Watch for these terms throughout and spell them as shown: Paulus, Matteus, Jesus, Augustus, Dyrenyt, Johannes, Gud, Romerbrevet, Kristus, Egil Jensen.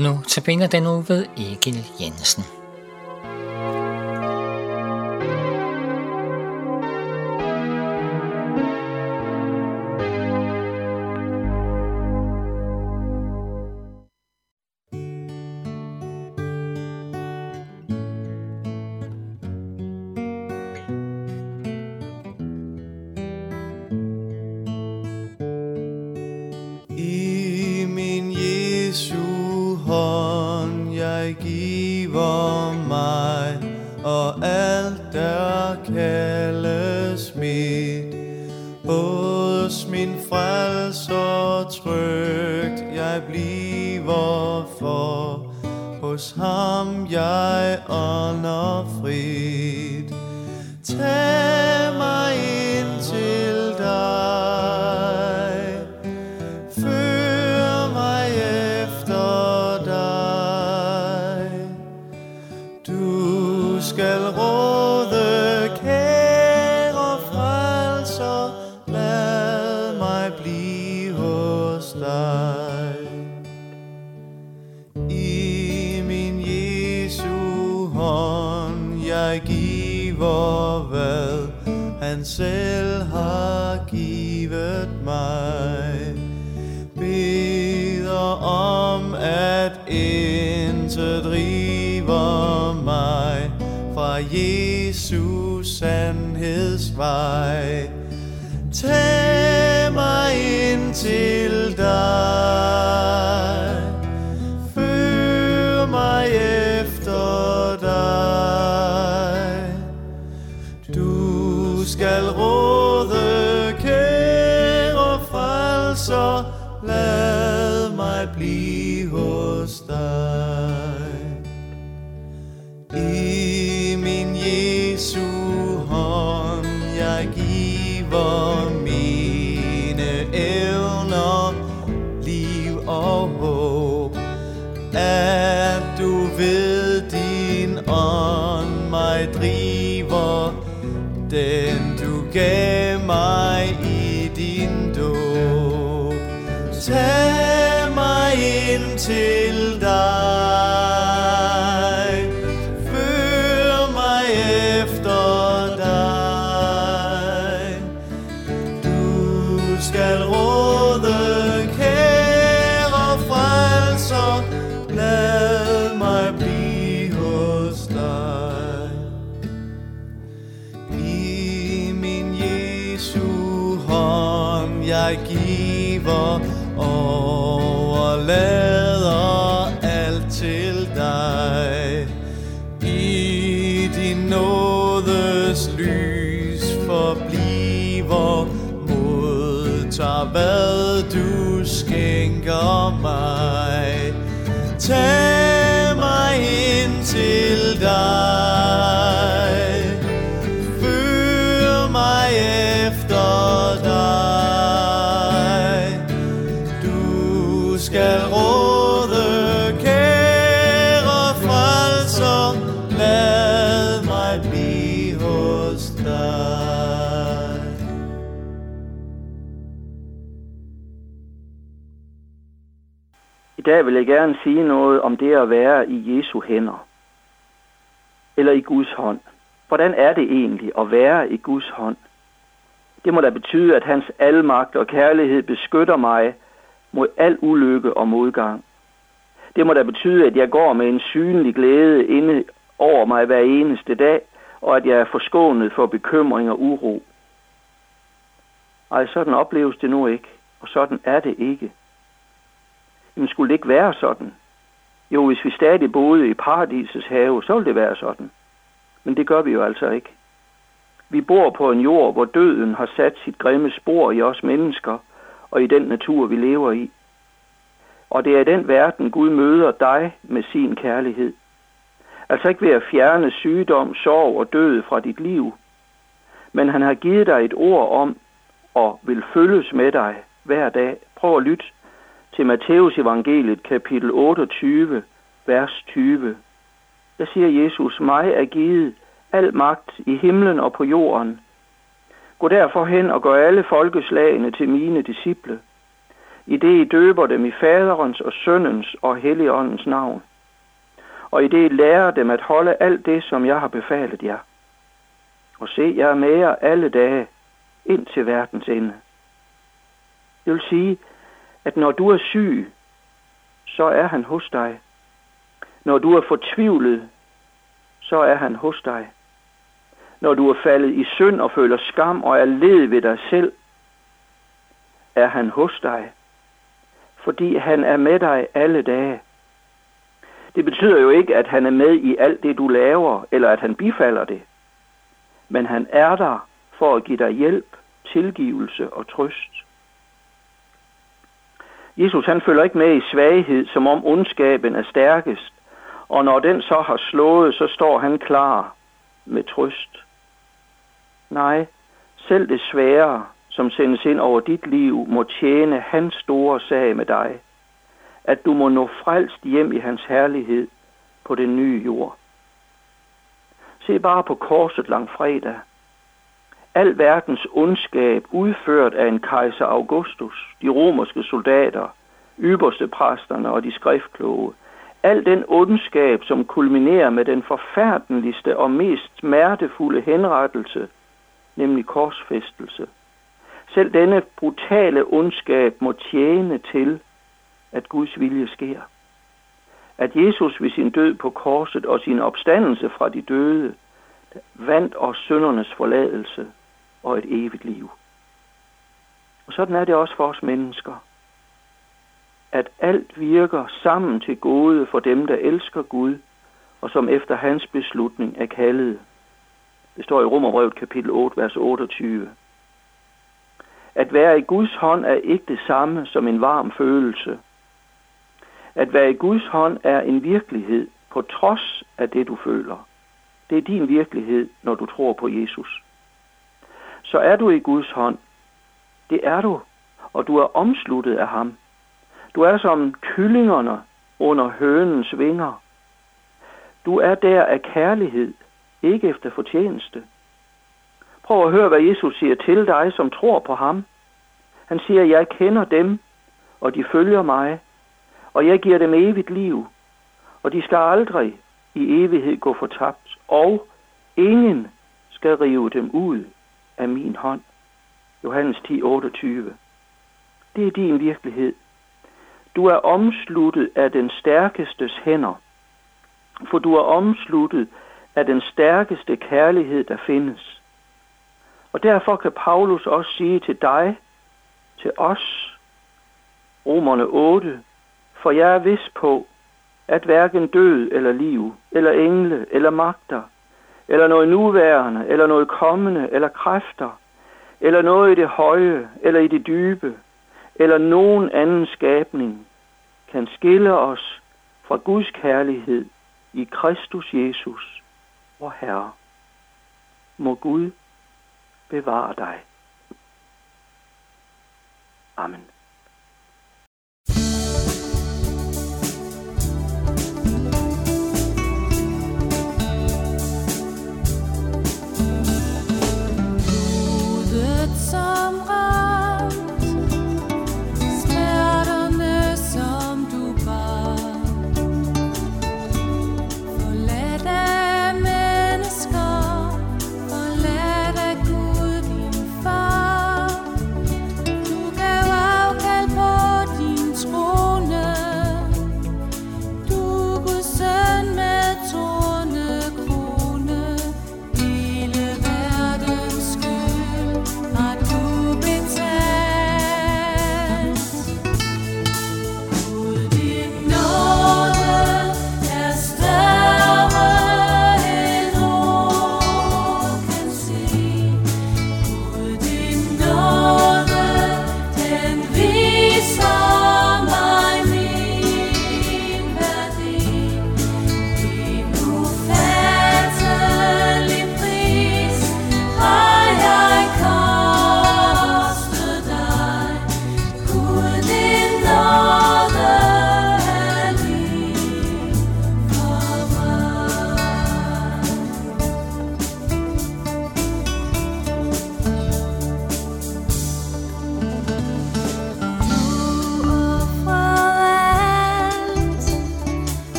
Nu tabiner den ud ved Egil Jensen. Giver mig, og alt der kaldes mit, både min frelser trygt jeg bliver for, hos ham jeg ånder frit. Tag mig ind til dig, før mig efter. Skal råde, kære frelser, lad mig blive hos dig. I min Jesu hånd jeg giver, hvad han selv har givet mig. Beder om, at intet driver mig fra Jesus sandhedsvej. Tag mig ind til dig, før mig efter dig. Du skal råde, kære frelser, lad mig blive hos dig. I min Jesu hånd jeg giver mine evner, liv og håb, at du ved din ånd mig driver, den du gav mig i din dåb. Tag mig ind til dig, jeg giver, overlader alt til dig. I din nådes lys forbliver, modtager hvad du skænker mig. Tag mig ind til dig, før mig efter dig. Skal råde, kære frelser, lad mig blive hos dig. I dag vil jeg gerne sige noget om det at være i Jesu hænder, eller i Guds hånd. Hvordan er det egentlig at være i Guds hånd? Det må da betyde, at hans almagt og kærlighed beskytter mig mod al ulykke og modgang. Det må da betyde, at jeg går med en synlig glæde inde over mig hver eneste dag, og at jeg er forskånet for bekymring og uro. Ej, sådan opleves det nu ikke, og sådan er det ikke. Jamen, skulle det ikke være sådan? Jo, hvis vi stadig boede i paradisets have, så ville det være sådan. Men det gør vi jo altså ikke. Vi bor på en jord, hvor døden har sat sit grimme spor i os mennesker, og i den natur, vi lever i. Og det er i den verden, Gud møder dig med sin kærlighed. Altså ikke ved at fjerne sygdom, sorg og død fra dit liv, men han har givet dig et ord om, og vil følges med dig hver dag. Prøv at lytte til Matteus evangeliet, kapitel 28, vers 20. Der siger Jesus, mig er givet al magt i himlen og på jorden. Gå derfor hen og gør alle folkeslagene til mine disciple. i det I døber dem i Faderens og Sønnens og Helligåndens navn, og i det I lærer dem at holde alt det, som jeg har befalet jer. Og se, jeg er med jer alle dage, ind til verdens ende. Det vil sige, at når du er syg, så er han hos dig. Når du er fortvivlet, så er han hos dig. Når du er faldet i synd og føler skam og er led ved dig selv, er han hos dig, fordi han er med dig alle dage. Det betyder jo ikke, at han er med i alt det, du laver, eller at han bifalder det. Men han er der for at give dig hjælp, tilgivelse og trøst. Jesus han følger ikke med i svaghed, som om ondskaben er stærkest, og når den så har slået, så står han klar med trøst. Nej, selv det svære, som sendes ind over dit liv, må tjene hans store sag med dig, at du må nå frelst hjem i hans herlighed på den nye jord. Se bare på korset langfredag. Al verdens ondskab, udført af en kejser Augustus, de romerske soldater, ypperste præsterne og de skriftkloge. Al den ondskab, som kulminerer med den forfærdeligste og mest smertefulde henrettelse, nemlig korsfæstelse. Selv denne brutale ondskab må tjene til, at Guds vilje sker. At Jesus ved sin død på korset og sin opstandelse fra de døde, vandt os syndernes forladelse og et evigt liv. Og sådan er det også for os mennesker, at alt virker sammen til gode for dem, der elsker Gud, og som efter hans beslutning er kaldet. Det står i Romerbrevet kapitel 8, vers 28. At være i Guds hånd er ikke det samme som en varm følelse. At være i Guds hånd er en virkelighed på trods af det, du føler. Det er din virkelighed, når du tror på Jesus. Så er du i Guds hånd. Det er du, og du er omsluttet af ham. Du er som kyllingerne under hønens vinger. Du er der af kærlighed, ikke efter fortjeneste. Prøv at høre, hvad Jesus siger til dig, som tror på ham. Han siger, jeg kender dem, og de følger mig, og jeg giver dem evigt liv, og de skal aldrig i evighed gå fortabt, og ingen skal rive dem ud af min hånd. Johannes 10, 28. Det er din virkelighed. Du er omsluttet af den stærkestes hænder, for du er omsluttet af den stærkeste kærlighed, der findes. Og derfor kan Paulus også sige til dig, til os, Romerne 8, for jeg er vis på, at hverken død eller liv, eller engle, eller magter, eller noget nuværende, eller noget kommende, eller kræfter, eller noget i det høje, eller i det dybe, eller nogen anden skabning, kan skille os fra Guds kærlighed i Kristus Jesus, vor Herre. Må Gud bevare dig. Amen.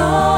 Lord.